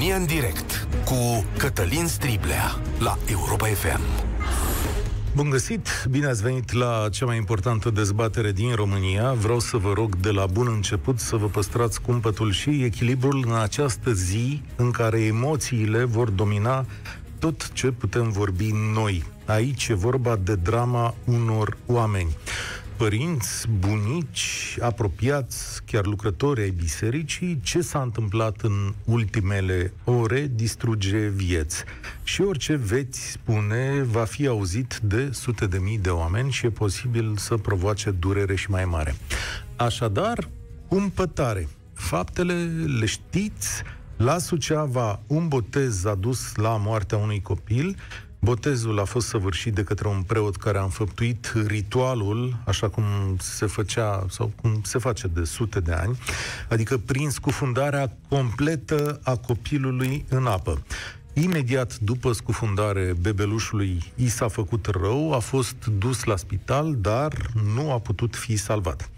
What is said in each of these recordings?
România în direct cu Cătălin Striblea la Europa FM. Bun găsit! Bine ați venit la cea mai importantă dezbatere din România. Vreau să vă rog de la bun început să vă păstrați cumpătul și echilibrul în această zi în care emoțiile vor domina tot ce putem vorbi noi. Aici e vorba de drama unor oameni. Părinți, bunici, apropiați, chiar lucrători ai bisericii, ce s-a întâmplat în ultimele ore distruge vieți. Și orice veți spune va fi auzit de sute de mii de oameni și e posibil să provoace durere și mai mare. Așadar, cumpătare. Faptele le știți. La Suceava, un botez a dus la moartea unui copil. Botezul a fost săvârșit de către un preot care a înfăptuit ritualul, așa cum se făcea sau cum se face de sute de ani, adică prin scufundarea completă a copilului în apă. Imediat după scufundare, bebelușului i s-a făcut rău, a fost dus la spital, dar nu a putut fi salvat.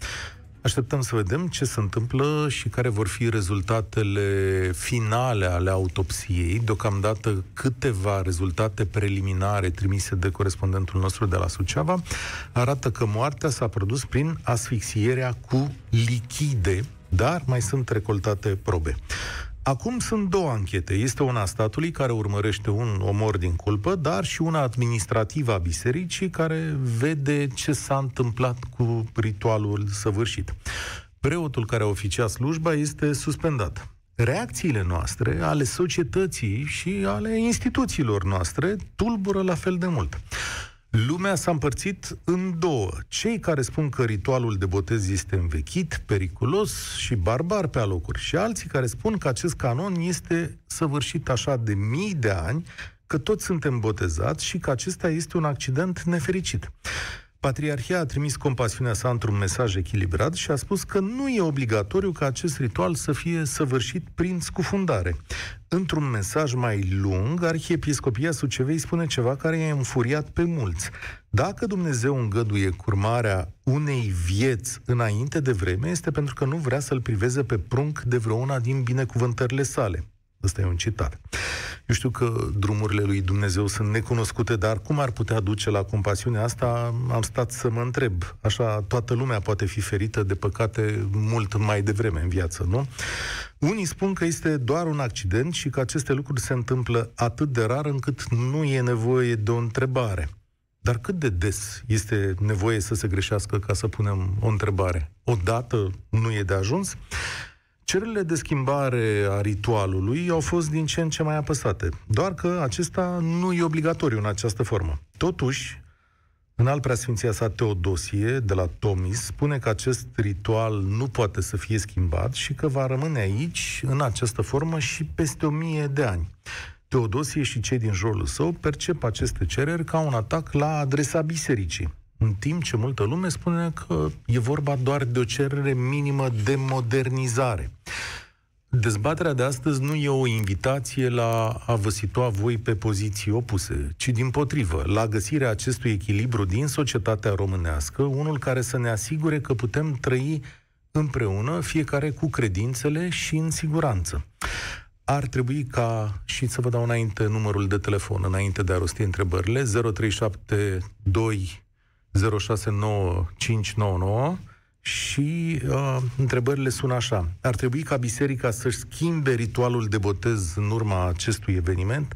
Așteptăm să vedem ce se întâmplă și care vor fi rezultatele finale ale autopsiei. Deocamdată câteva rezultate preliminare trimise de corespondentul nostru de la Suceava arată că moartea s-a produs prin asfixierea cu lichide, dar mai sunt recoltate probe. Acum sunt două anchete. Este una a statului, care urmărește un omor din culpă, dar și una administrativă a bisericii, care vede ce s-a întâmplat cu ritualul săvârșit. Preotul care oficia slujba este suspendat. Reacțiile noastre, ale societății și ale instituțiilor noastre, tulbură la fel de mult. Lumea s-a împărțit în două. Cei care spun că ritualul de botez este învechit, periculos și barbar pe alocuri, și alții care spun că acest canon este săvârșit așa de mii de ani, că toți suntem botezați și că acesta este un accident nefericit. Patriarhia a trimis compasiunea sa într-un mesaj echilibrat și a spus că nu e obligatoriu ca acest ritual să fie săvârșit prin scufundare. Într-un mesaj mai lung, Arhiepiscopia Sucevei spune ceva care i-a înfuriat pe mulți. Dacă Dumnezeu îngăduie curmarea unei vieți înainte de vreme, este pentru că nu vrea să-l priveze pe prunc de vreuna din binecuvântările sale. Ăsta e un citat. Eu știu că drumurile lui Dumnezeu sunt necunoscute, dar cum ar putea duce la compasiunea asta, am stat să mă întreb. Așa, toată lumea poate fi ferită de păcate mult mai devreme în viață, nu? Unii spun că este doar un accident și că aceste lucruri se întâmplă atât de rar încât nu e nevoie de o întrebare. Dar cât de des este nevoie să se greșească ca să punem o întrebare? Odată nu e de ajuns? Cererile de schimbare a ritualului au fost din ce în ce mai apăsate, doar că acesta nu e obligatoriu în această formă. Totuși, înalt preasfinția sa Teodosie, de la Tomis, spune că acest ritual nu poate să fie schimbat și că va rămâne aici, în această formă, și peste 1000 de ani. Teodosie și cei din jurul său percep aceste cereri ca un atac la adresa bisericii, în timp ce multă lume spune că e vorba doar de o cerere minimă de modernizare. Dezbaterea de astăzi nu e o invitație la a vă situa voi pe poziții opuse, ci dimpotrivă, la găsirea acestui echilibru din societatea românească, unul care să ne asigure că putem trăi împreună, fiecare cu credințele și în siguranță. Ar trebui ca, și să vă dau înainte numărul de telefon, înainte de a rosti întrebările, 0372 069599, și întrebările sună așa. Ar trebui ca biserica să-și schimbe ritualul de botez în urma acestui eveniment?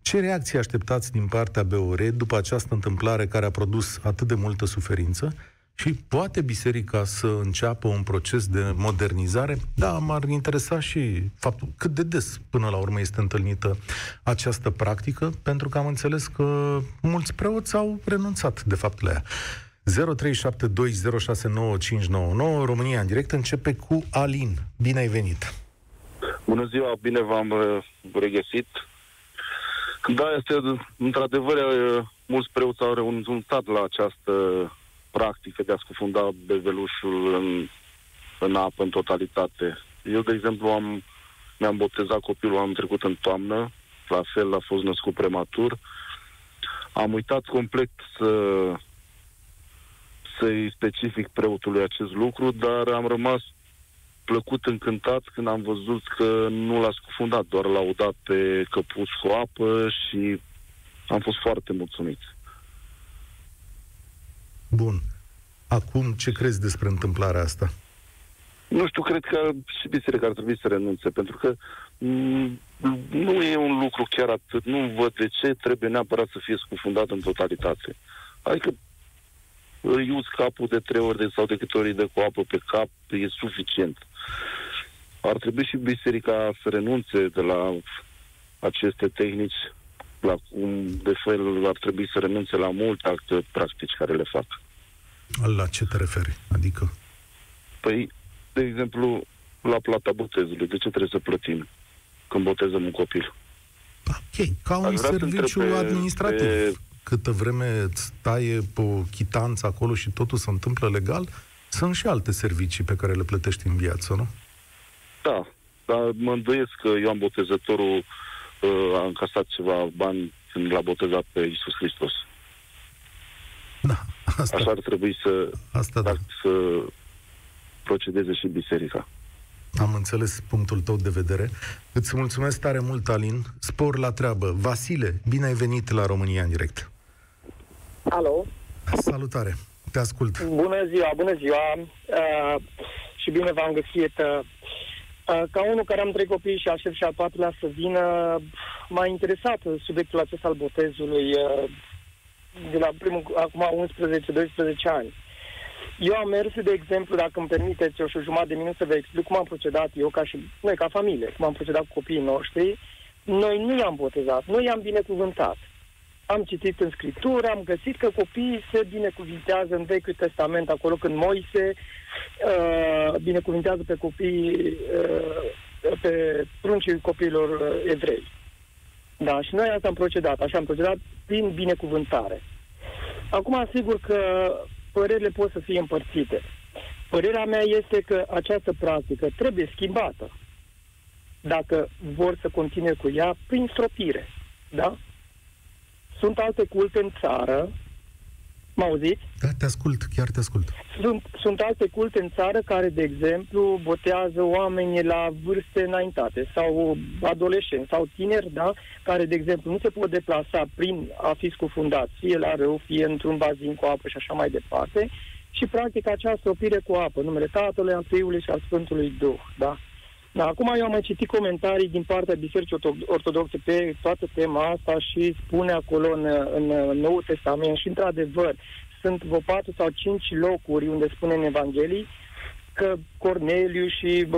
Ce reacții așteptați din partea BOR după această întâmplare care a produs atât de multă suferință? Și poate biserica să înceapă un proces de modernizare? Da, m-ar interesa și faptul cât de des până la urmă este întâlnită această practică, pentru că am înțeles că mulți preoți au renunțat de fapt la ea. 0372069599. România în direct începe cu Alin. Bine ai venit! Bună ziua, bine v-am regăsit! Da, este într-adevăr, mulți preoți au renunțat la această practică de a scufunda bebelușul în apă, în totalitate. Eu, de exemplu, mi-am botezat copilul, am trecut în toamnă, la fel, a fost născut prematur. Am uitat complet să-i specific preotului acest lucru, dar am rămas plăcut încântat când am văzut că nu l-a scufundat, doar l-a udat pe căpus cu apă și am fost foarte mulțumit. Bun. Acum, ce crezi despre întâmplarea asta? Nu știu, cred că și biserica ar trebui să renunțe, pentru că nu e un lucru chiar atât. Nu văd de ce trebuie neapărat să fie scufundat în totalitate. Adică îi uzi capul de 3 ori sau de câte ori îi dă cu apă pe cap, e suficient. Ar trebui și biserica să renunțe de la aceste tehnici, la cum de fel ar trebui să renunțe la multe alte practici care le fac. La ce te referi? Adică? Păi, de exemplu, la plata botezului. De ce trebuie să plătim când botezăm un copil? Ok, ca un serviciu administrativ. Câtă vreme îți taie o chitanță acolo și totul se întâmplă legal, sunt și alte servicii pe care le plătești în viață, nu? Da, dar mă îndoiesc că Ioan Botezătorul a încasat ceva bani când l-a botezat pe Iisus Hristos. Da, asta... Așa ar trebui să... Asta, da. Să procedeze și biserica. Am înțeles punctul tău de vedere. Îți mulțumesc tare mult, Alin. Spor la treabă. Vasile, bine ai venit la România în direct. Alo. Salutare, te ascult. Bună ziua, bună ziua. Și bine v-am găsit. Ca unul care am 3 copii și aștept și al 4-lea să vină, m-a interesat subiectul acesta al botezului de la primul, acum 11-12 ani. Eu am mers, de exemplu, dacă îmi permiteți, o și jumătate de minut să vă explic cum am procedat eu, ca și noi, ca familie, cum am procedat cu copiii noștri. Noi nu i-am botezat, noi i-am binecuvântat. Am citit în Scriptură, am găsit că copiii se binecuvintează în Vechiul Testament, acolo când Moise binecuvintează pe copiii, pe pruncii copiilor evrei. Da, și noi asta am procedat, așa am procedat, prin binecuvântare. Acum, sigur că părerile pot să fie împărțite. Părerea mea este că această practică trebuie schimbată dacă vor să continue cu ea prin stropire. Da? Sunt alte culte în țară. Mă auziți? Da, te ascult, chiar te ascult. Sunt alte culte în țară care, de exemplu, botează oamenii la vârste înaintate sau adolescenți sau tineri, da? Care, de exemplu, nu se pot deplasa prin a fi scufundați, fie la râu, fie într-un bazin cu apă și așa mai departe. Și, practic, acea stropire cu apă, numele Tatălui, al Fiului și al Sfântului Duh, da? Da, acum eu am mai citit comentarii din partea Bisericii Ortodoxe pe toată tema asta și spune acolo în Noul Testament și, într-adevăr, sunt vreo 4 sau 5 locuri unde spune în Evanghelii că Corneliu și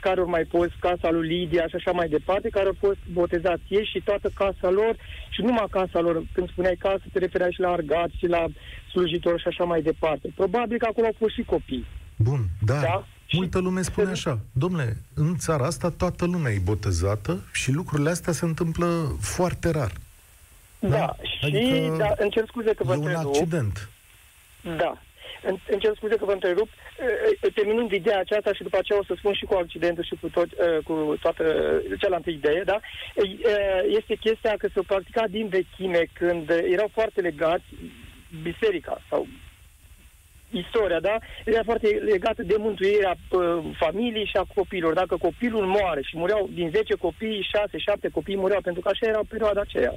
care ori mai fost, casa lui Lidia și așa mai departe, care au fost botezați ei și toată casa lor și numai casa lor, când spuneai casă, te refereai și la argați și la slujitori și așa mai departe. Probabil că acolo au fost și copii. Bun, da. Da? Multă lume spune așa: dom'le, în țara asta toată lumea e botezată și lucrurile astea se întâmplă foarte rar. Da, da? Adică și da, îmi cer scuze că vă întrerup. E un accident. Da, îmi cer scuze că vă întrerup. Terminând ideea aceasta și după aceea o să spun și cu accidentul și cu, cu toată cealaltă idee, da? Este chestia că se practica din vechime, când erau foarte legați biserica sau istoria, da? Era foarte legată de mântuirea familiei și a copiilor. Dacă copilul moare și mureau din 10 copii, 6-7 copii mureau, pentru că așa era perioada aceea,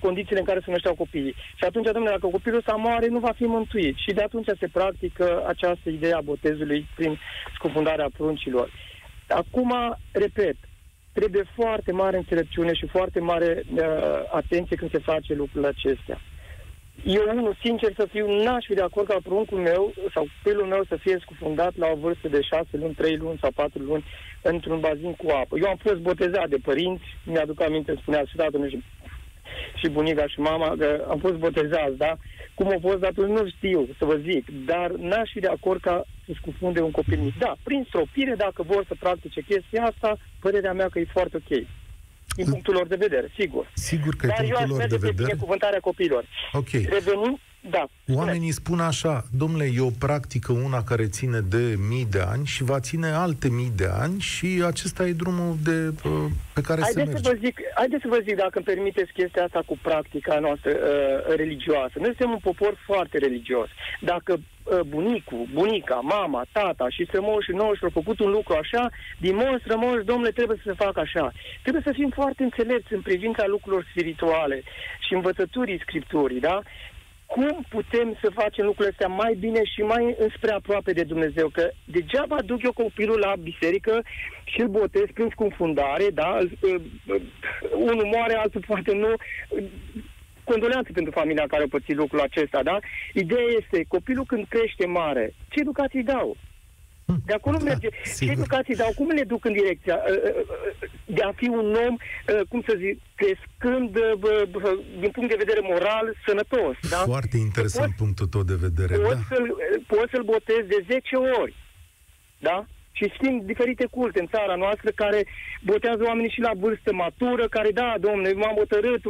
condițiile în care se nășteau copiii. Și atunci, domnule, dacă copilul ăsta moare, nu va fi mântuit. Și de atunci se practică această idee a botezului prin scufundarea pruncilor. Acum, repet, trebuie foarte mare înțelepciune și foarte mare atenție când se face lucrurile acestea. Eu, unul, sincer să fiu, n-aș fi de acord ca pruncul meu sau copilul meu să fie scufundat la o vârstă de 6 luni, 3 luni sau 4 luni într-un bazin cu apă. Eu am fost botezat de părinți, mi-aduc aminte, spunea și tatăl și bunica și mama că am fost botezați, da? Cum a fost atunci nu știu să vă zic, dar n-aș fi de acord ca să scufunde un copil mic. Da, prin stropire, dacă vor să practice chestia asta, părerea mea că e foarte ok. Din punctul lor de vedere, sigur. Sigur că dar eu aș merge pe binecuvântarea copiilor. Ok. Revenind, Da. Oamenii spun așa: domnule, eu practică una care ține de mii de ani și va ține alte mii de ani și acesta e drumul de, pe care se merge. Haideți să vă zic, dacă îmi permiteți, chestia asta cu practica noastră religioasă. Noi suntem un popor foarte religios. Dacă bunicul, bunica, mama, tata și strămoșii noștri au făcut un lucru așa, din moș, strămoș, domnule, trebuie să se facă așa. Trebuie să fim foarte înțelepți în privința lucrurilor spirituale și învățăturii Scripturii, da? Cum putem să facem lucrurile astea mai bine și mai înspre aproape de Dumnezeu? Că degeaba duc eu copilul la biserică și îl botez prins cu înfundare, da? Unul moare, altul poate nu. Condoleanțe pentru familia care a pățit lucrul acesta, da? Ideea este, copilul când crește mare, ce educații dau? De acolo merge. Ce educații dau? Cum le duc în direcția de a fi un om, cum să zic, crescând din punct de vedere moral, sănătos, da? Foarte interesant punctul tău de vedere. Poți să-l botezi de 10 ori, da? Și știm diferite culte în țara noastră care botează oamenii și la vârstă matură, care, da, domne, m-am hotărât,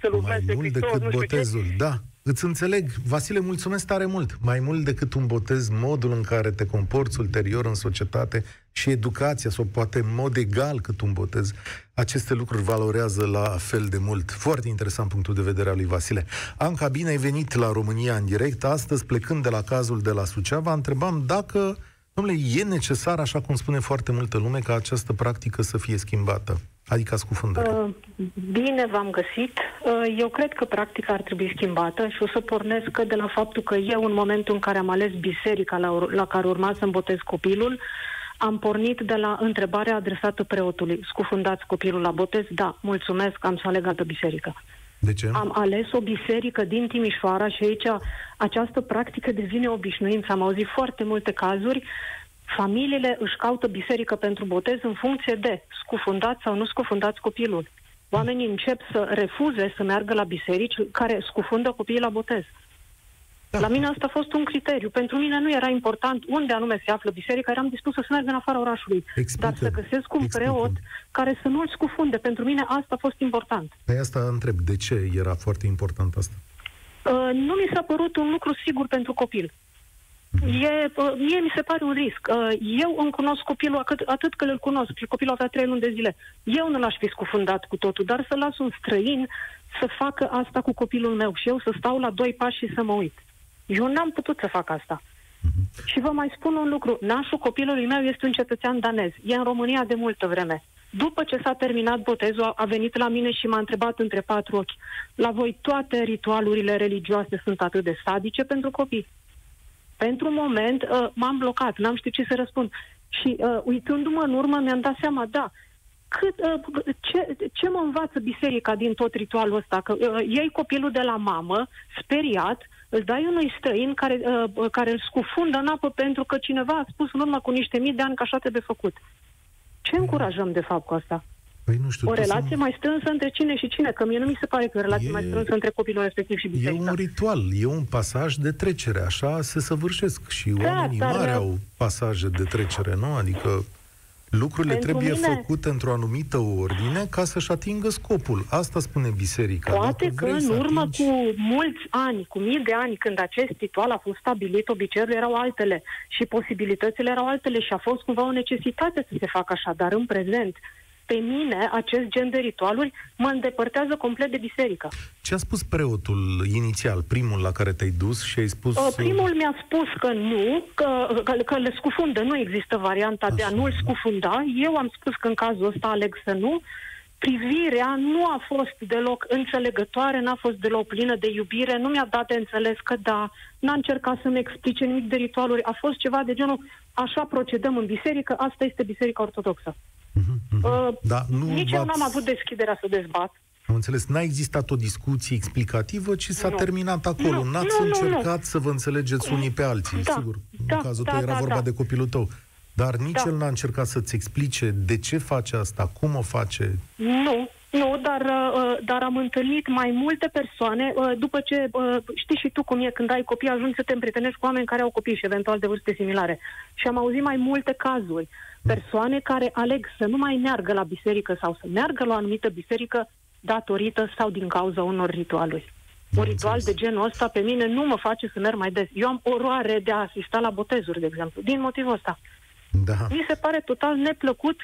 să-l urmez pe Hristos. Mai mult decât botezul, da. Îți înțeleg. Vasile, mulțumesc tare mult. Mai mult decât un botez, modul în care te comporți ulterior în societate și educația, sau poate în mod egal cât un botez, aceste lucruri valorează la fel de mult. Foarte interesant punctul de vedere al lui Vasile. Anca, bine ai venit la România în direct. Astăzi, plecând de la cazul de la Suceava, întrebam dacă, domnule, e necesar, așa cum spune foarte multă lume, ca această practică să fie schimbată. Adică scufundarea. Bine v-am găsit. Eu cred că practica ar trebui schimbată și o să pornesc de la faptul că eu, în momentul în care am ales biserica la care urma să-mi botez copilul, am pornit de la întrebarea adresată preotului. Scufundați copilul la botez? Da, mulțumesc, am să aleg altă biserică. De ce? Am ales o biserică din Timișoara și aici această practică devine obișnuință. Am auzit foarte multe cazuri. Familiile își caută biserică pentru botez în funcție de scufundați sau nu scufundați copilul. Oamenii încep să refuze să meargă la biserici care scufundă copiii la botez. Da. La mine asta a fost un criteriu. Pentru mine nu era important unde anume se află biserica, eram dispus să merg în afara orașului. Explică-mi. Dar să găsesc un preot care să nu îl scufunde. Pentru mine asta a fost important. Pe asta întreb, de ce era foarte important asta? Nu mi s-a părut un lucru sigur pentru copil. Mie mi se pare un risc. Eu îmi cunosc copilul atât că îl cunosc și copilul avea 3 luni de zile. Eu nu l-aș fi scufundat cu totul, dar să las un străin să facă asta cu copilul meu și eu să stau la 2 pași și să mă uit. Eu n-am putut să fac asta. Și vă mai spun un lucru. Nașul copilului meu este un cetățean danez. E în România de multă vreme. După ce s-a terminat botezul, a venit la mine și m-a întrebat între 4 ochi: la voi toate ritualurile religioase sunt atât de sadice pentru copii? Pentru un moment m-am blocat, n-am știut ce să răspund. Și uitându-mă în urmă, mi-am dat seama, da, ce mă învață biserica din tot ritualul ăsta? Că iei copilul de la mamă, speriat, îl dai unui străin care îl scufundă în apă pentru că cineva a spus în urmă cu niște mii de ani că așa trebuie făcut. Ce încurajăm, de fapt, cu asta? Păi nu știu, o relație mai strânsă între cine și cine? Că mie nu mi se pare că o relație mai strânsă între copilul respectiv și biserica. E un ritual, e un pasaj de trecere, așa se săvârșesc și oamenii mari au pasaje de trecere, nu? Adică lucrurile trebuie făcute într-o anumită ordine ca să-și atingă scopul. Asta spune biserica. Poate că în urmă cu mulți ani, cu mii de ani, când acest ritual a fost stabilit, obiceiurile erau altele și posibilitățile erau altele și a fost cumva o necesitate să se facă așa, dar în prezent, pe mine, acest gen de ritualuri mă îndepărtează complet de biserică. Ce a spus preotul inițial, primul la care te-ai dus și ai spus... Primul mi-a spus că nu, că le scufundă, nu există varianta așa de a nu-l scufunda. Eu am spus că în cazul ăsta aleg să nu. Privirea nu a fost deloc înțelegătoare, n-a fost deloc plină de iubire, nu mi-a dat de înțeles că da, n-a încercat să-mi explice nimic de ritualuri. A fost ceva de genul, așa procedăm în biserică, asta este biserica ortodoxă. Da, nici eu n-am avut deschiderea să dezbat. Am înțeles, n-a existat o discuție explicativă, ci s-a terminat acolo. N-ați încercat să vă înțelegeți unii pe alții, sigur. În cazul tău era vorba de copilul tău. Dar nici el n-a încercat să-ți explice de ce face asta, cum o face. Nu, dar am întâlnit mai multe persoane după ce, știi și tu cum e, când ai copii ajungi să te împrietenești cu oameni care au copii și eventual de vârste similare. Și am auzit mai multe cazuri. Persoane care aleg să nu mai meargă la biserică sau să meargă la o anumită biserică datorită sau din cauza unor ritualuri. un ritual de genul ăsta pe mine nu mă face să merg mai des. Eu am oroare de a asista la botezuri, de exemplu, din motivul ăsta. Da. Mi se pare total neplăcut,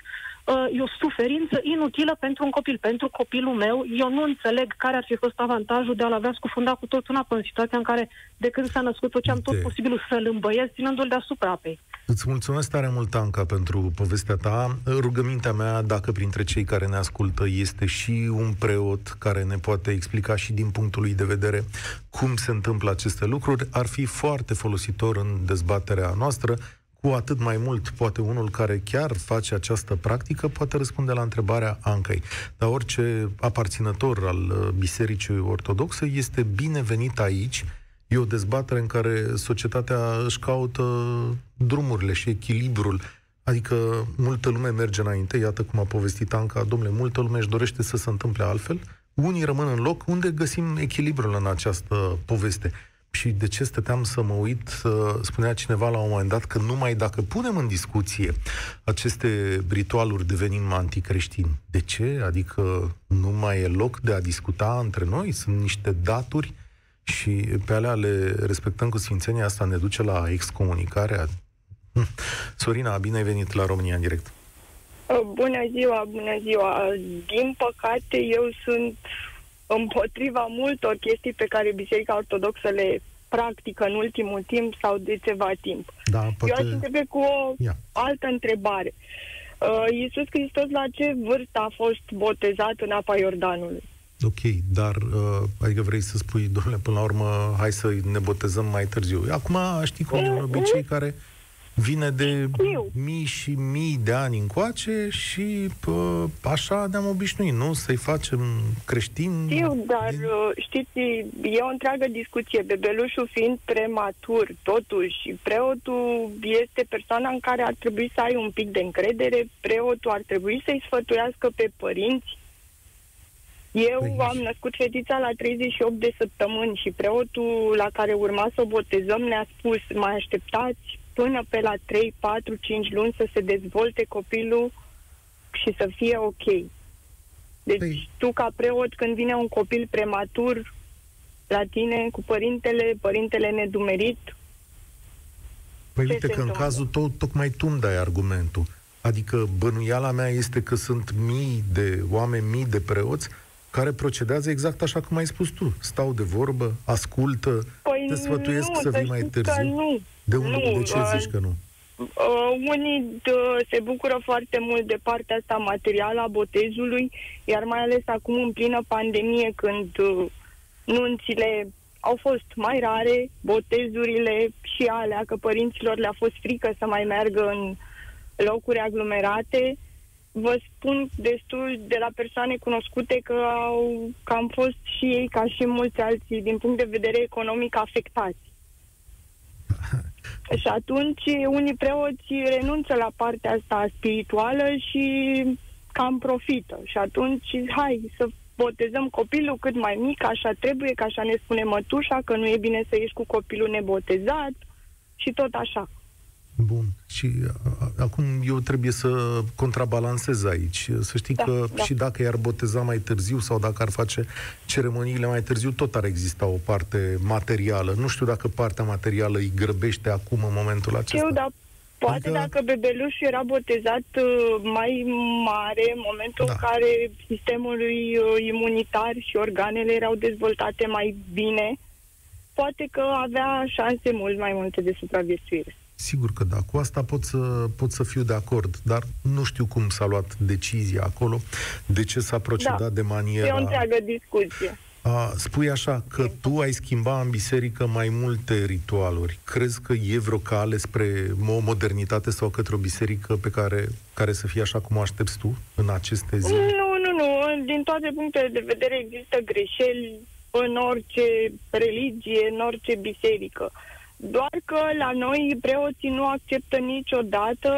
e o suferință inutilă pentru un copil. Pentru copilul meu, eu nu înțeleg care ar fi fost avantajul de a-l avea scufundat cu tot în apă, în situația în care, de când s-a născut, făceam tot posibilul să-l îmbăiesc, ținându-l deasupra apei. Îți mulțumesc tare mult, Anca, pentru povestea ta. Rugămintea mea, dacă printre cei care ne ascultă este și un preot care ne poate explica și din punctul lui de vedere cum se întâmplă aceste lucruri, ar fi foarte folositor în dezbaterea noastră. Cu atât mai mult, poate unul care chiar face această practică poate răspunde la întrebarea Ancăi. Dar orice aparținător al Bisericii Ortodoxe este binevenit aici. E o dezbatere în care societatea își caută drumurile și echilibrul. Adică multă lume merge înainte, iată cum a povestit Anca, domnule, multă lume își dorește să se întâmple altfel. Unii rămân în loc. Unde găsim echilibrul în această poveste? Și de ce stăteam să mă uit, spunea cineva la un moment dat că numai dacă punem în discuție aceste ritualuri devenim anticreștini. De ce? Adică nu mai e loc de a discuta între noi? Sunt niște daturi și pe alea le respectăm cu sfințenia. Asta ne duce la excomunicarea. Sorina, bine ai venit la România în direct. Bună ziua, bună ziua. Din păcate eu sunt împotriva multor chestii pe care Biserica Ortodoxă le practică în ultimul timp sau de ceva timp. Da, poate... Eu aș începe cu o altă întrebare. Iisus Hristos la ce vârstă a fost botezat în apa Iordanului? Ok, dar adică vrei să spui, domnule, până la urmă, hai să ne botezăm mai târziu. Acum știi cum e un obicei care vine de mii și mii de ani încoace și așa ne-am obișnuit, nu? Să-i facem creștini. Știu, dar știți, e o întreagă discuție. Bebelușul fiind prematur, totuși, preotul este persoana în care ar trebui să ai un pic de încredere, preotul ar trebui să-i sfătuiască pe părinți. Eu am născut fetița la 38 de săptămâni și preotul la care urma să o botezăm ne-a spus, mai așteptați până pe la 3, 4, 5 luni să se dezvolte copilul și să fie ok. Deci tu ca preot, când vine un copil prematur la tine cu părintele nedumerit... Păi uite că în cazul tău, tocmai tu îmi dai argumentul. Adică bănuiala mea este că sunt mii de oameni, mii de preoți care procedează exact așa cum ai spus tu. Stau de vorbă, ascultă, te sfătuiesc să vii mai târziu. Nu. De ce zici că nu? Unii se bucură foarte mult de partea asta materială a botezului, iar mai ales acum în plină pandemie, când nunțile au fost mai rare, botezurile și alea, că părinților le-a fost frică să mai meargă în locuri aglomerate. Vă spun destul de la persoane cunoscute că am fost și ei, ca și mulți alții, din punct de vedere economic afectați. Și atunci unii preoți renunță la partea asta spirituală și cam profită. Și atunci, hai să botezăm copilul cât mai mic, așa trebuie, că așa ne spune mătușa, că nu e bine să ieși cu copilul nebotezat și tot așa. Bun. Și acum eu trebuie să contrabalansez aici. Să știi că și dacă i-ar boteza mai târziu sau dacă ar face ceremoniile mai târziu, tot ar exista o parte materială. Nu știu dacă partea materială îi grăbește acum în momentul acesta. Poate dacă bebelușul era botezat mai mare, în momentul în care sistemul lui imunitar și organele erau dezvoltate mai bine, poate că avea șanse mult mai multe de supraviețuire. Sigur că da, cu asta pot să fiu de acord, dar nu știu cum s-a luat decizia acolo, de ce s-a procedat de maniera... E o întreagă discuție. Spui așa, că tu ai schimbat în biserică mai multe ritualuri. Crezi că e vreo cale spre o modernitate sau către o biserică pe care să fie așa cum o aștepți tu în aceste zile? Nu. Din toate punctele de vedere există greșeli în orice religie, în orice biserică. Doar că la noi preoții nu acceptă niciodată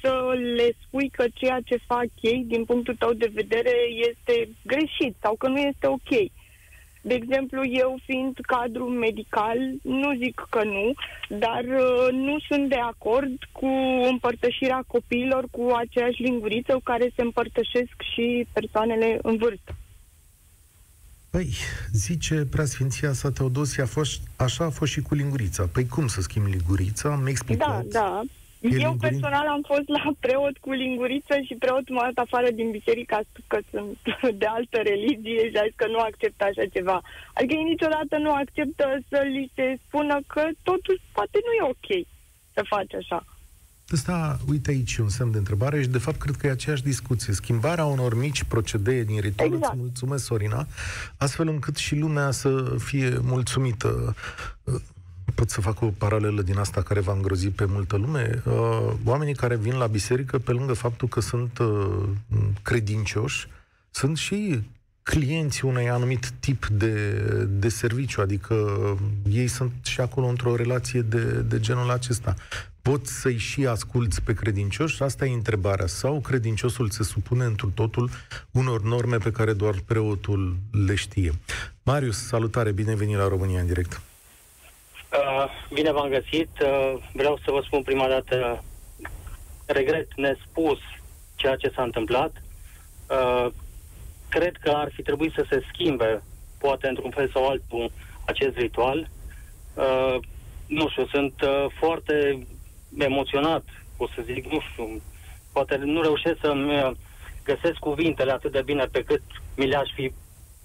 să le spui că ceea ce fac ei, din punctul tău de vedere, este greșit sau că nu este ok. De exemplu, eu fiind cadru medical, nu zic că nu, dar nu sunt de acord cu împărtășirea copiilor cu aceeași linguriță cu care se împărtășesc și persoanele în vârstă. Păi, zice preasfinția sa Teodosie, așa a fost și cu lingurița. Păi cum să schimb lingurița? Am explicat. Da. Eu personal am fost la preot cu linguriță și preotul m-a dat afară din biserică, a spus că sunt de altă religie și a zis că nu acceptă așa ceva. Adică ei niciodată nu acceptă să li se spună că totuși poate nu e ok să faci așa. Ăsta, uite aici, un semn de întrebare și de fapt cred că e aceeași discuție. Schimbarea unor mici procedee din ritual, exact. Îți mulțumesc, Sorina, astfel încât și lumea să fie mulțumită. Pot să fac o paralelă din asta care va îngrozi pe multă lume. Oamenii care vin la biserică, pe lângă faptul că sunt credincioși, sunt și clienții unui anumit tip de serviciu, adică ei sunt și acolo într-o relație de genul acesta. Poți să-i și asculți pe credincioși? Asta e întrebarea. Sau credinciosul se supune întru totul unor norme pe care doar preotul le știe? Marius, salutare, bine ai venit la România în direct. Bine v-am găsit. Vreau să vă spun prima dată, regret nespus ceea ce s-a întâmplat. Cred că ar fi trebuit să se schimbe, poate într-un fel sau altul, acest ritual. Nu știu, sunt foarte emoționat, o să zic, nu știu, poate nu reușesc să-mi găsesc cuvintele atât de bine pe cât mi le-aș fi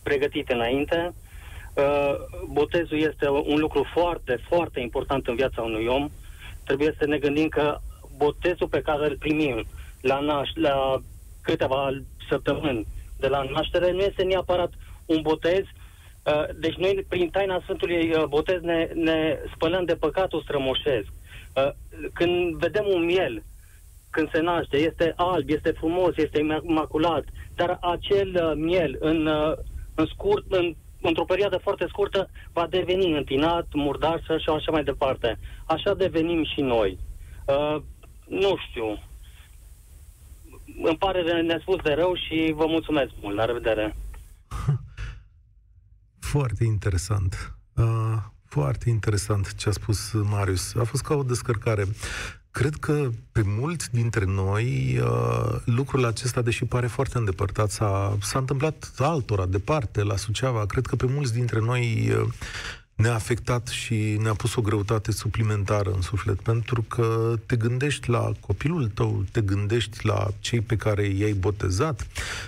pregătit înainte. Botezul este un lucru foarte, foarte important în viața unui om. Trebuie să ne gândim că botezul pe care îl primim la câteva săptămâni de la naștere nu este neapărat un botez. Deci noi, prin taina Sfântului Botez, ne spălăm de păcatul strămoșesc. Când vedem un miel, când se naște, este alb, este frumos, este imaculat, dar acel miel, într-o perioadă foarte scurtă, va deveni întinat, murdar și așa mai departe. Așa devenim și noi. Nu știu. Îmi pare nespus de rău și vă mulțumesc mult. La revedere. Foarte interesant. Foarte interesant ce a spus Marius. A fost ca o descărcare. Cred că pe mulți dintre noi lucrul acesta, deși pare foarte îndepărtat, s-a întâmplat altora, departe, la Suceava. Cred că pe mulți dintre noi ne-a afectat și ne-a pus o greutate suplimentară în suflet, pentru că te gândești la copilul tău, te gândești la cei pe care i-ai botezat,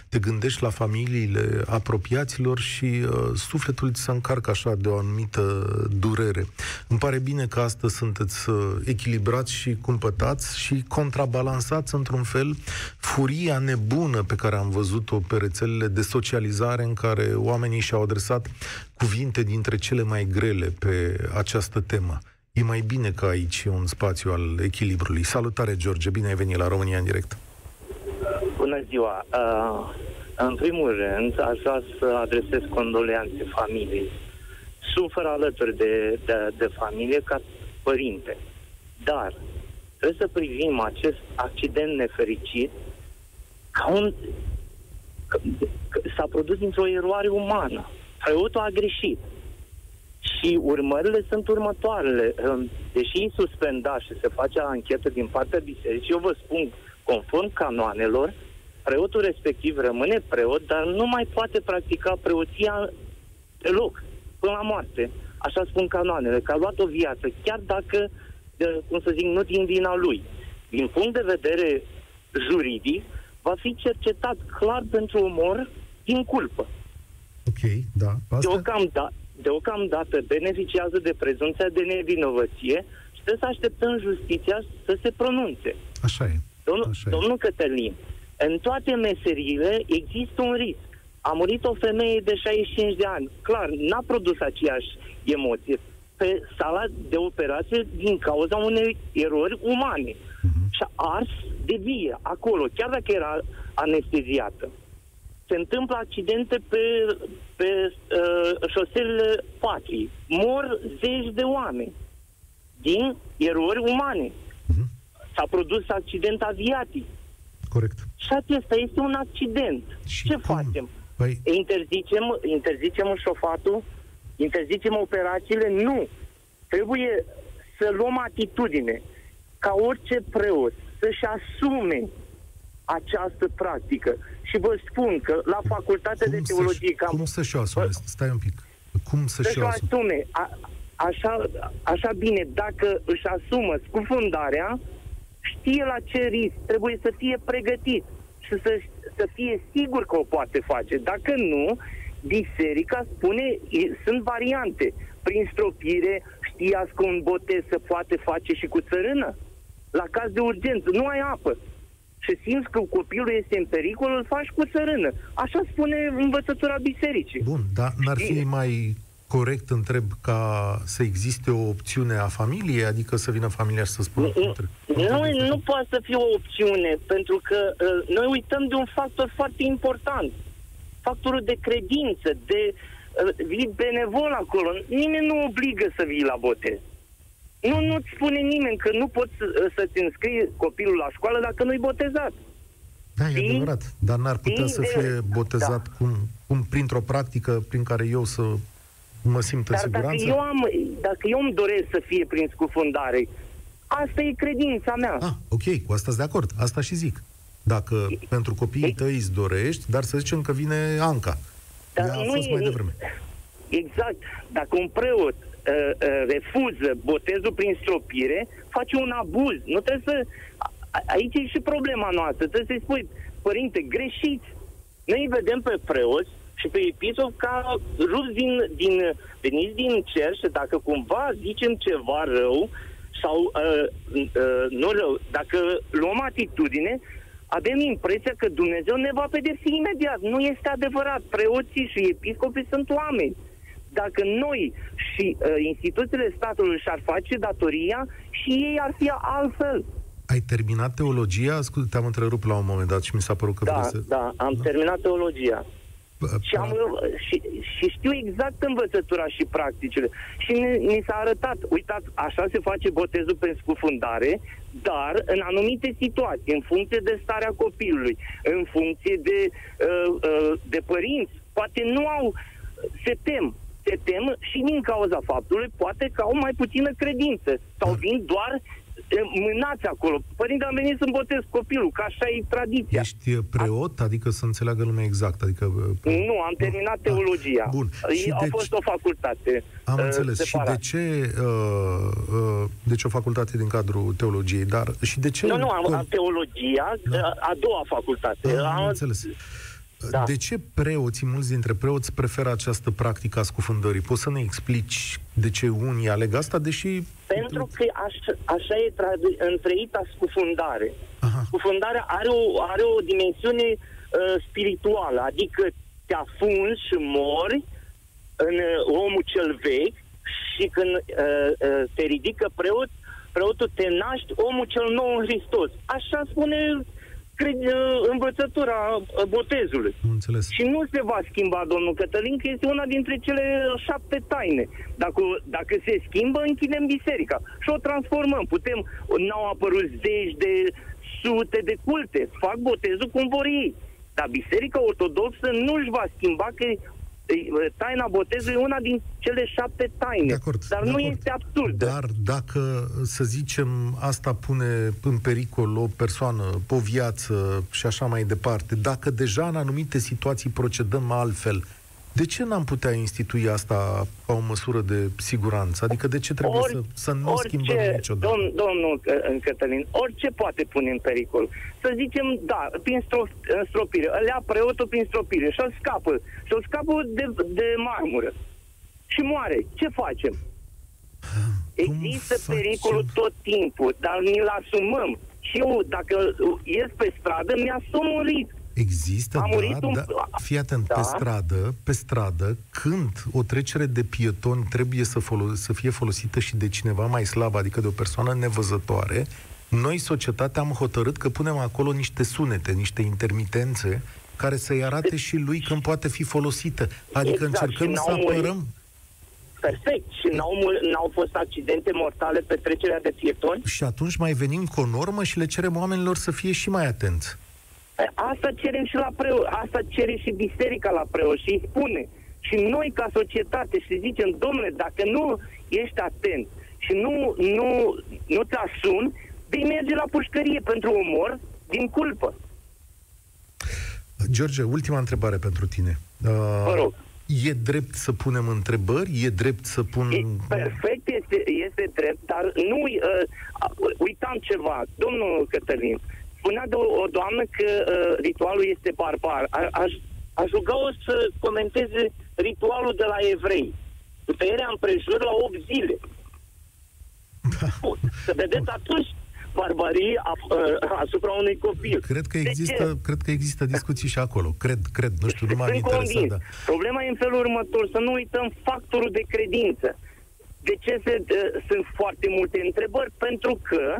te gândești la familiile apropiaților și sufletul ți se încarcă așa de o anumită durere. Îmi pare bine că astăzi sunteți echilibrați și cumpătați și contrabalansați într-un fel furia nebună pe care am văzut-o pe rețelele de socializare în care oamenii și-au adresat cuvinte dintre cele mai grele pe această temă. E mai bine că aici e un spațiu al echilibrului. Salutare, George, bine ai venit la România în direct. Bună ziua! În primul rând, aș vrea să adresez condoleanțe familiei. Sufăr alături de familie ca părinte. Dar trebuie să privim acest accident nefericit ca un... S-a produs dintr-o eroare umană. Preotul a greșit. Și urmările sunt următoarele. Deși e suspendat și se face anchetă din partea bisericii, eu vă spun, conform canoanelor, preotul respectiv rămâne preot, dar nu mai poate practica preoția deloc, până la moarte. Așa spun canoanele, că a luat o viață, chiar dacă, cum să zic, nu din vina lui. Din punct de vedere juridic, va fi cercetat clar pentru omor din culpă. Ok, da. Deocamdată beneficiază de prezumția de nevinovăție și trebuie să așteptăm justiția să se pronunțe. Așa e. Domnul Cătălin, în toate meseriile există un risc. A murit o femeie de 65 de ani. Clar, n-a produs aceeași emoție pe sala de operație din cauza unei erori umane. Și a ars de vie acolo, chiar dacă era anesteziată. Se întâmplă accidente pe șoselele patriei. Mor zeci de oameni din erori umane. S-a produs accident aviatic. Corect. Și acesta este un accident. Și ce facem? Păi... Interzicem șofatul? Interzicem operațiile? Nu. Trebuie să luăm atitudine ca orice preot să-și asume această practică. Și vă spun că la facultatea de teologie... Cum să-și o asume? Stai un pic. Cum să-și o asume? Așa bine, dacă își asumă scufundarea, știe la ce risc, trebuie să fie pregătit și să fie sigur că o poate face. Dacă nu, biserica spune, sunt variante. Prin stropire, știați că un botez se poate face și cu țărână. La caz de urgență, nu ai apă și simți că copilul este în pericol, îl faci cu țărână. Așa spune învățătura bisericii. Bun, dar n-ar fi mai corect, întreb, ca să existe o opțiune a familiei? Adică să vină familia și să spună... Nu poate să fie o opțiune, pentru că noi uităm de un factor foarte important. Factorul de credință, de vii benevol acolo. Nimeni nu obligă să vii la botez. Nu-ți spune nimeni că nu poți să-ți înscrii copilul la școală dacă nu-i botezat. Da, e adevărat. Dar n-ar putea să fie botezat cum printr-o practică prin care eu să mă simt în siguranță? Dar dacă eu îmi doresc să fie prin scufundare, asta e credința mea. Ah, ok, cu asta-s de acord. Asta și zic. Dacă pentru copiii tăi îți dorești, dar să zicem că vine Anca. Dar ea a fost mai devreme. Exact. Dacă un preot refuză botezul prin stropire, face un abuz. Nu trebuie să... Aici e și problema noastră. Trebuie să-i spui, părinte, greșit. Noi îi vedem pe preoți și pe episcop ca rupți veniți din cer și dacă cumva zicem ceva rău sau nu rău, dacă luăm atitudine, avem impresia că Dumnezeu ne va pedepsi imediat. Nu este adevărat. Preoții și episcopii sunt oameni. Dacă noi și instituțiile statului și-ar face datoria, și ei ar fi altfel. Ai terminat teologia? Scuze, te-am întrerupt la un moment dat și mi s-a părut că... Da, am terminat teologia. Și știu exact învățătura și practicile. Și mi s-a arătat, uitați, așa se face botezul prin scufundare, dar în anumite situații, în funcție de starea copilului, în funcție de părinți, poate nu au... Se tem și din cauza faptului poate că au mai puțină credință sau vin doar mânați acolo. Părinte, am venit să-mi botez copilul, că așa e tradiția. Ești preot? Adică să înțeleagă lumea exact. Adică... Nu, am terminat teologia. Bun. A fost o facultate. Am înțeles. Separat. Și de ce deci o facultate din cadrul teologiei? Dar și de ce... Nu, am teologia, a doua facultate. Am înțeles. Da. De ce preoții, mulți dintre preoți, preferă această practică a scufundării? Poți să ne explici de ce unii aleg asta, deși... Pentru că așa e întreita scufundare. Aha. Scufundarea are o dimensiune spirituală, adică te afunzi și mori în omul cel vechi și când te ridică preotul te naști omul cel nou în Hristos. Așa spune... învățătura botezului. Înțeles. Și nu se va schimba, domnul Cătălin, că este una dintre cele 7 taine. Dacă se schimbă, închidem biserica și o transformăm. N-au apărut zeci de sute de culte. Fac botezul cum vor ei. Dar biserica ortodoxă nu își va schimba că taina botezului e una din cele 7 taine. De acord, dar nu este absurdă. Dar dacă, să zicem, asta pune în pericol o persoană, o viață și așa mai departe, dacă deja în anumite situații procedăm altfel, de ce n-am putea institui asta ca o măsură de siguranță? Adică de ce trebuie să nu schimbăm niciodată? Domnul Cătălin, orice poate pune în pericol. Să zicem, da, prin stropire. Lea preotul prin stropire și-o scapă. Și-o scapă de marmură. Și moare. Ce facem? Există pericolul tot timpul, dar ni-l asumăm. Și eu, dacă ies pe stradă, mi-asum un risc. Există, fii atent, da. Pe stradă, când o trecere de pietoni trebuie să fie folosită și de cineva mai slab, adică de o persoană nevăzătoare, noi, societatea, am hotărât că punem acolo niște sunete, niște intermitențe, care să-i arate și lui când poate fi folosită. Adică exact, încercăm să apărăm... Perfect. Și n-au fost accidente mortale pe trecerea de pietoni? Și atunci mai venim cu o normă și le cerem oamenilor să fie și mai atenți. Asta cerem și la preot, asta cere și biserica la preot și îi spune. Și noi ca societate și zicem, domnule, dacă nu ești atent și nu te asumi, vei merge la pușcărie pentru omor din culpă. George, ultima întrebare pentru tine. Vă rog. E drept să punem întrebări? E drept să punem... Perfect, este drept, dar nu... uitam ceva. Domnul Cătălin, spunea de o doamnă că ritualul este barbar. Aș ruga-o să comenteze ritualul de la evrei. Tăierea împrejur la 8 zile. Să vedeți atunci barbarie asupra unui copil. Cred că există discuții și acolo. Cred, nu știu, nu m-am interesat. Da. Problema e în felul următor, să nu uităm factorul de credință. De ce sunt foarte multe întrebări? Pentru că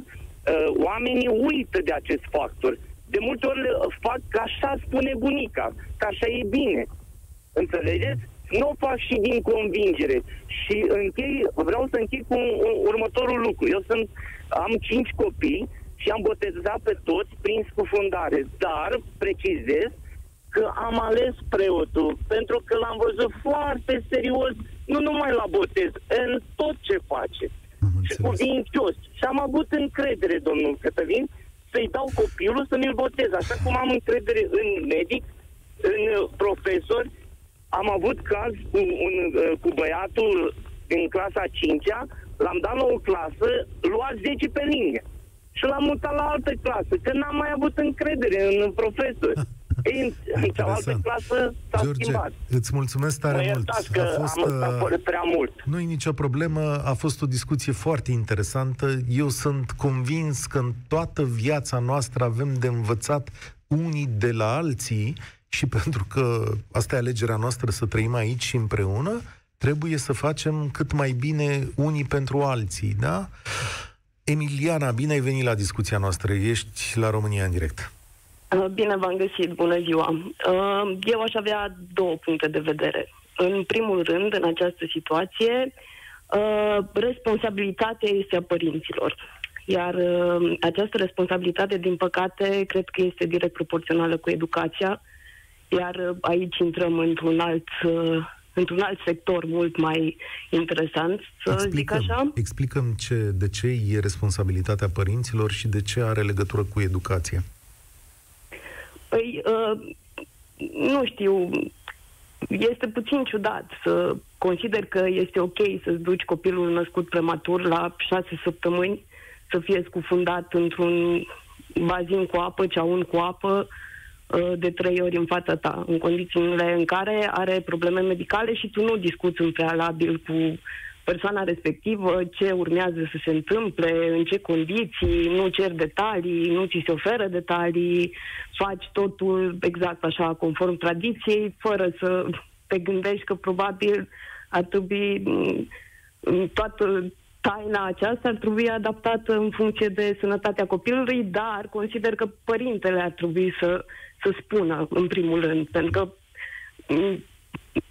oamenii uită de acest factor. De multe ori le fac că așa spune bunica, că așa e bine. Înțelegeți? Nu o fac și din convingere. Și vreau să închei cu următorul lucru. Eu am 5 copii și am botezat pe toți prin scufundare. Dar precizez că am ales preotul pentru că l-am văzut foarte serios, nu numai la botez, în tot ce face. Și cuvincios. Și am avut încredere, domnul Cătălin, să-i dau copilul să mi-l botez. Așa cum am încredere în medic, în profesor. Am avut caz cu băiatul din clasa 5-a, l-am dat la o clasă, luat 10 pe linie și l-am mutat la altă clasă, că n-am mai avut încredere în profesor. În cealaltă clasă s-a schimbat. Îți mulțumesc tare mult. Am prea mult. Nu e nicio problemă, a fost o discuție foarte interesantă. Eu sunt convins că în toată viața noastră avem de învățat unii de la alții. Și pentru că asta e alegerea noastră să trăim aici și împreună, trebuie să facem cât mai bine unii pentru alții, da? Emiliana, bine ai venit la discuția noastră, ești la România în direct. Bine v-am găsit, bună ziua. Eu aș avea 2 puncte de vedere. În primul rând, în această situație, responsabilitatea este a părinților. Iar această responsabilitate, din păcate, cred că este direct proporțională cu educația. Iar aici intrăm într-un alt sector mult mai interesant, să zic așa. Explicăm de ce e responsabilitatea părinților și de ce are legătură cu educația. Păi, nu știu, este puțin ciudat să consider că este ok să-ți duci copilul născut prematur la 6 săptămâni, să fie scufundat într-un bazin cu apă, ceaun cu apă, de 3 ori în fața ta, în condițiile în care are probleme medicale și tu nu discuți în prealabil cu persoana respectivă ce urmează să se întâmple, în ce condiții, nu ceri detalii, nu ți se oferă detalii, faci totul exact așa, conform tradiției, fără să te gândești că probabil ar trebui toată taina aceasta ar trebui adaptată în funcție de sănătatea copilului, dar consider că părintele ar trebui să spună, în primul rând, pentru că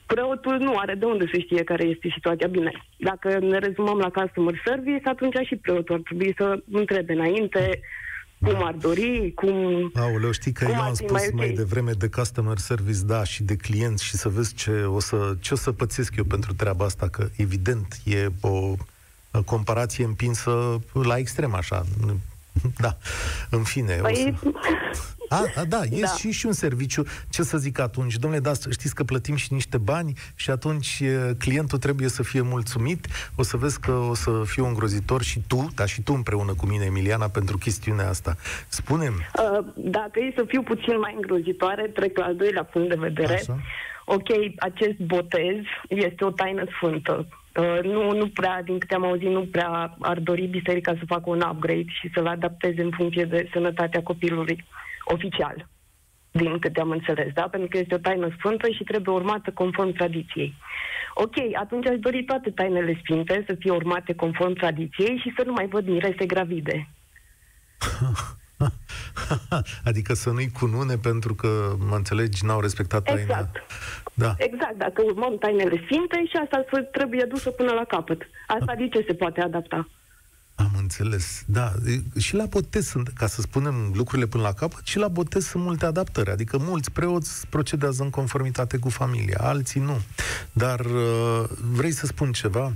preotul nu are de unde să știe care este situația. Bine, dacă ne rezumăm la customer service, atunci și preotul ar trebui să întrebe înainte cum ar dori, cum... Aoleu, știi că eu am spus mai devreme de customer service, da, și de clienți, și să vezi ce o să pățesc eu pentru treaba asta, că evident e o comparație împinsă la extrem, așa. Da, în fine. Păi... Da, și un serviciu. Ce să zic atunci? Dom'le, da, știți că plătim și niște bani și atunci clientul trebuie să fie mulțumit. O să vezi că o să fiu îngrozitor și tu, dar și tu împreună cu mine, Emiliana, pentru chestiunea asta. Spune-mi. Dacă e să fiu puțin mai îngrozitoare, trec la al 2-lea punct de vedere. Așa. Ok, acest botez este o taină sfântă. Nu prea, din câte am auzit, nu prea ar dori biserica să facă un upgrade și să-l adapteze în funcție de sănătatea copilului oficial, din câte am înțeles, da? Pentru că este o taină sfântă și trebuie urmată conform tradiției. Ok, atunci aș dori toate tainele sfinte să fie urmate conform tradiției și să nu mai văd mirese gravide. Adică să nu-i cunune pentru că, mă înțelegi, n-au respectat taina. Exact. Da. Exact, dacă urmăm tainele sfinte și asta trebuie dusă până la capăt. Asta de ce se poate adapta? Am înțeles, da. Și la botez sunt, ca să spunem lucrurile până la capăt, și la botez sunt multe adaptări. Adică mulți preoți procedează în conformitate cu familia, alții nu. Dar vrei să spun ceva?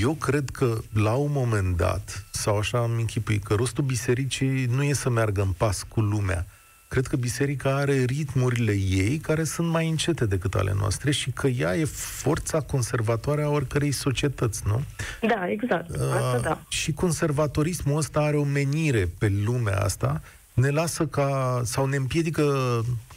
Eu cred că la un moment dat, sau așa am închipuit, că rostul bisericii nu e să meargă în pas cu lumea, Cred că biserica are ritmurile ei care sunt mai încete decât ale noastre și că ea e forța conservatoare a oricărei societăți, nu? Da, exact. Asta da. Și conservatorismul ăsta are o menire pe lumea asta, ne lasă ca, sau ne împiedică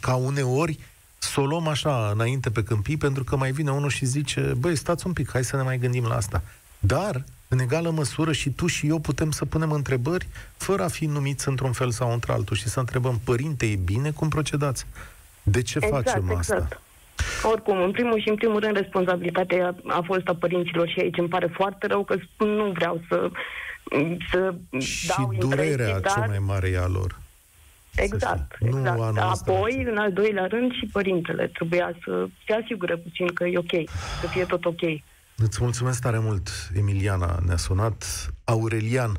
ca uneori să o luăm așa înainte pe câmpii, pentru că mai vine unul și zice, băi, stați un pic, hai să ne mai gândim la asta. Dar, în egală măsură, și tu și eu putem să punem întrebări fără a fi numiți într-un fel sau într-altul și să întrebăm, părinte, e bine? Cum procedați? De ce facem asta? Oricum, în primul și în primul rând, responsabilitatea a fost a părinților și aici îmi pare foarte rău că nu vreau să și dau durerea cea mai mare e a lor. Exact, exact. Apoi, în al doilea rând, și părintele trebuia să se asigure puțin că e ok, să fie tot ok. Îți mulțumesc tare mult, Emiliana, ne-a sunat. Aurelian,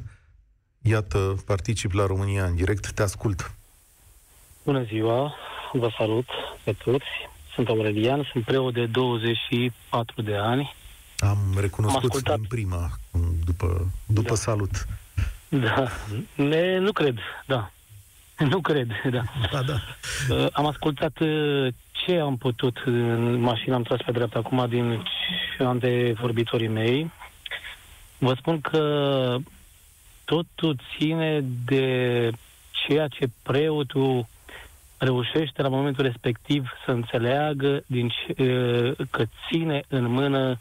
iată, particip la România în direct, te ascult. Bună ziua, vă salut pe toți. Sunt Aurelian, sunt preot de 24 de ani. Am recunoscut din prima, după salut. Da, nu cred, da. Nu cred, da. Da, da. Am ascultat ce am putut în mașină, am tras pe dreapta acum din antevorbitorii mei. Vă spun că totul ține de ceea ce preotul reușește la momentul respectiv să înțeleagă că ține în mână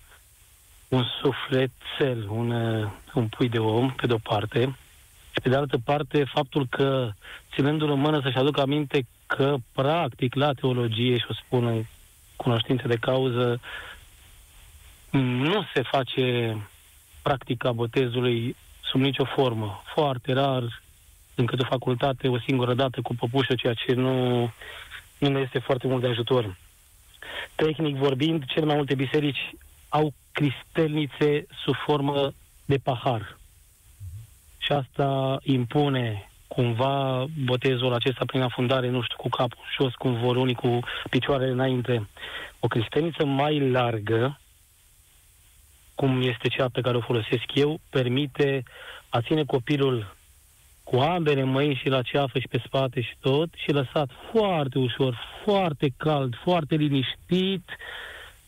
un sufletel, un pui de om, pe de-o parte, și pe de altă parte faptul că ținându-l în mână să-și aducă aminte că practic la teologie, și o spun în cunoștință de cauză, nu se face practica botezului sub nicio formă. Foarte rar, încât o facultate o singură dată cu păpușă, ceea ce nu ne este foarte mult de ajutor. Tehnic vorbind, cele mai multe biserici au cristelnițe sub formă de pahar. Și asta impune cumva botezul acesta prin afundare, nu știu, cu capul jos, cum vor unii, cu picioarele înainte. O cristeniță mai largă, cum este cea pe care o folosesc eu, permite a ține copilul cu ambele mâini și la ceafă și pe spate și tot, și lăsat foarte ușor, foarte cald, foarte liniștit,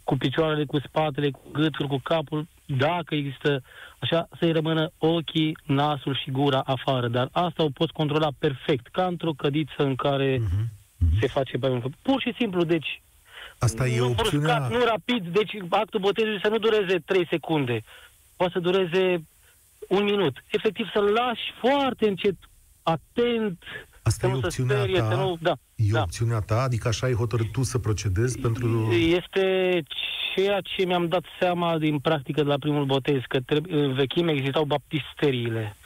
cu picioarele, cu spatele, cu gâtul, cu capul, dacă există așa, să-i rămână ochii, nasul și gura afară. Dar asta o poți controla perfect, ca într-o cădiță în care se face băiul. Pur și simplu, deci, asta nu e opțiunea... bruscat, nu rapid, deci actul botezului să nu dureze 3 secunde. Poate să dureze un minut. Efectiv, să-l lași foarte încet, atent. Asta e opțiunea sperie, ta, nu... da, e da. Opțiunea ta, adică așa ai hotărât tu să procedezi pentru... Este ceea ce mi-am dat seama din practică de la primul botez, că în vechime existau baptisteriile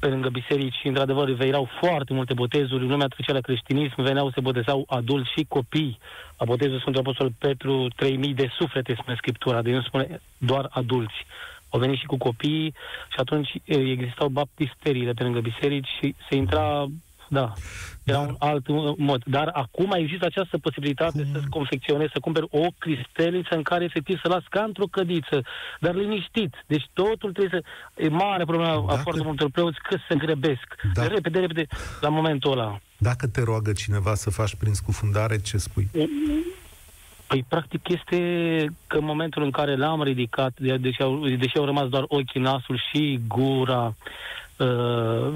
pe lângă biserici și, într-adevăr, veneau foarte multe botezuri, lumea trecea la creștinism, veneau, se botezau adulți și copii. La botezul Sfântul Apostol Petru, 3.000 de suflete, spune Scriptura, de nu spune doar adulți. Au venit și cu copiii și atunci existau baptisteriile pe lângă biserici și se intra... Da, era un alt mod. Dar acum există această posibilitate să-ți confecționezi, să cumperi o cristeliță în care efectiv să lași ca într-o cădiță, dar liniștit. Deci totul trebuie să... E mare problema a foarte multor preoți că se grăbesc. Dacă... Repede, la momentul ăla. Dacă te roagă cineva să faci prin scufundare, ce spui? Păi, practic, este că în momentul în care l-am ridicat, deși au rămas doar ochii, nasul și gura,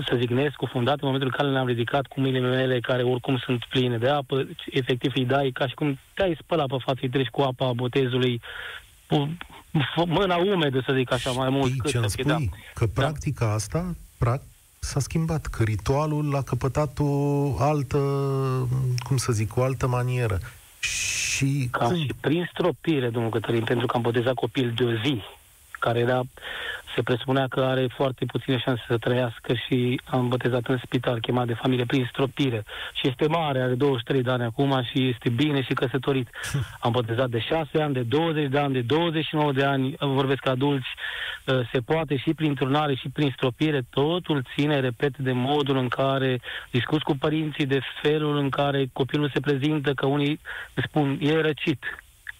să zic, nescufundat, în momentul în care le-am ridicat cu mâinile mele, care oricum sunt pline de apă, efectiv îi dai ca și cum te-ai spălat pe față, îi treci cu apa botezului, mâna umedă, să zic așa, mai mult. Știi ce îmi spui? Da. Că practica asta, s-a schimbat, că ritualul a căpătat o altă, o altă manieră. Și cam și prin stropire, domnul Cătălin, pentru că am botezat copil de o zi, care era, se presupunea că are foarte puține șanse să trăiască, și am botezat în spital, chemat de familie, prin stropire. Și este mare, are 23 de ani acum și este bine și căsătorit. Am botezat de 6 ani, de 20 de ani, de 29 de ani, vorbesc adulți, se poate și prin turnare și prin stropire, totul ține, repet, de modul în care discuți cu părinții, de felul în care copilul se prezintă, că unii spun, e răcit.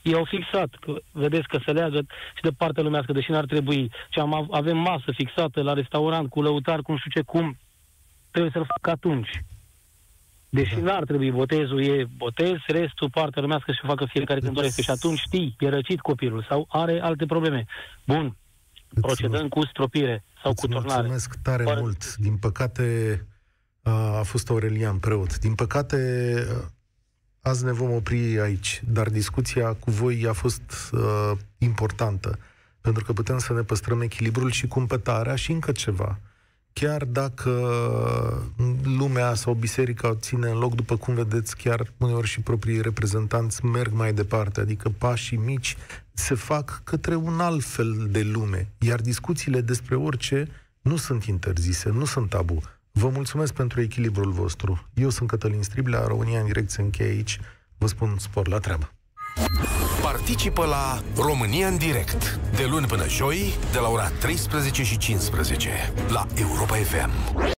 I-au fixat, că vedeți că se leagă și de partea lumească, deși n-ar trebui. Și avem masă fixată la restaurant, cu lăutar, cu nu știu ce, cum. Trebuie să-l fac atunci. Deși n-ar trebui, botezul e botez, restul poartă lumească și o facă fiecare când dorește. Și atunci știi, e răcit copilul sau are alte probleme. Bun, procedăm cu stropire sau cu turnare. Mulțumesc tare mult. Din păcate, a fost Aurelian, preot. Din păcate, azi ne vom opri aici, dar discuția cu voi a fost importantă, pentru că putem să ne păstrăm echilibrul și cumpătarea și încă ceva. Chiar dacă lumea sau biserica o ține în loc, după cum vedeți, chiar uneori și proprii reprezentanți merg mai departe, adică pașii mici se fac către un alt fel de lume, iar discuțiile despre orice nu sunt interzise, nu sunt tabu. Vă mulțumesc pentru echilibrul vostru. Eu sunt Cătălin Striblea, România în direct se încheie aici. Vă spun spor la treabă. Participă la România în direct, de luni până joi, de la ora 13:15, la Europa FM.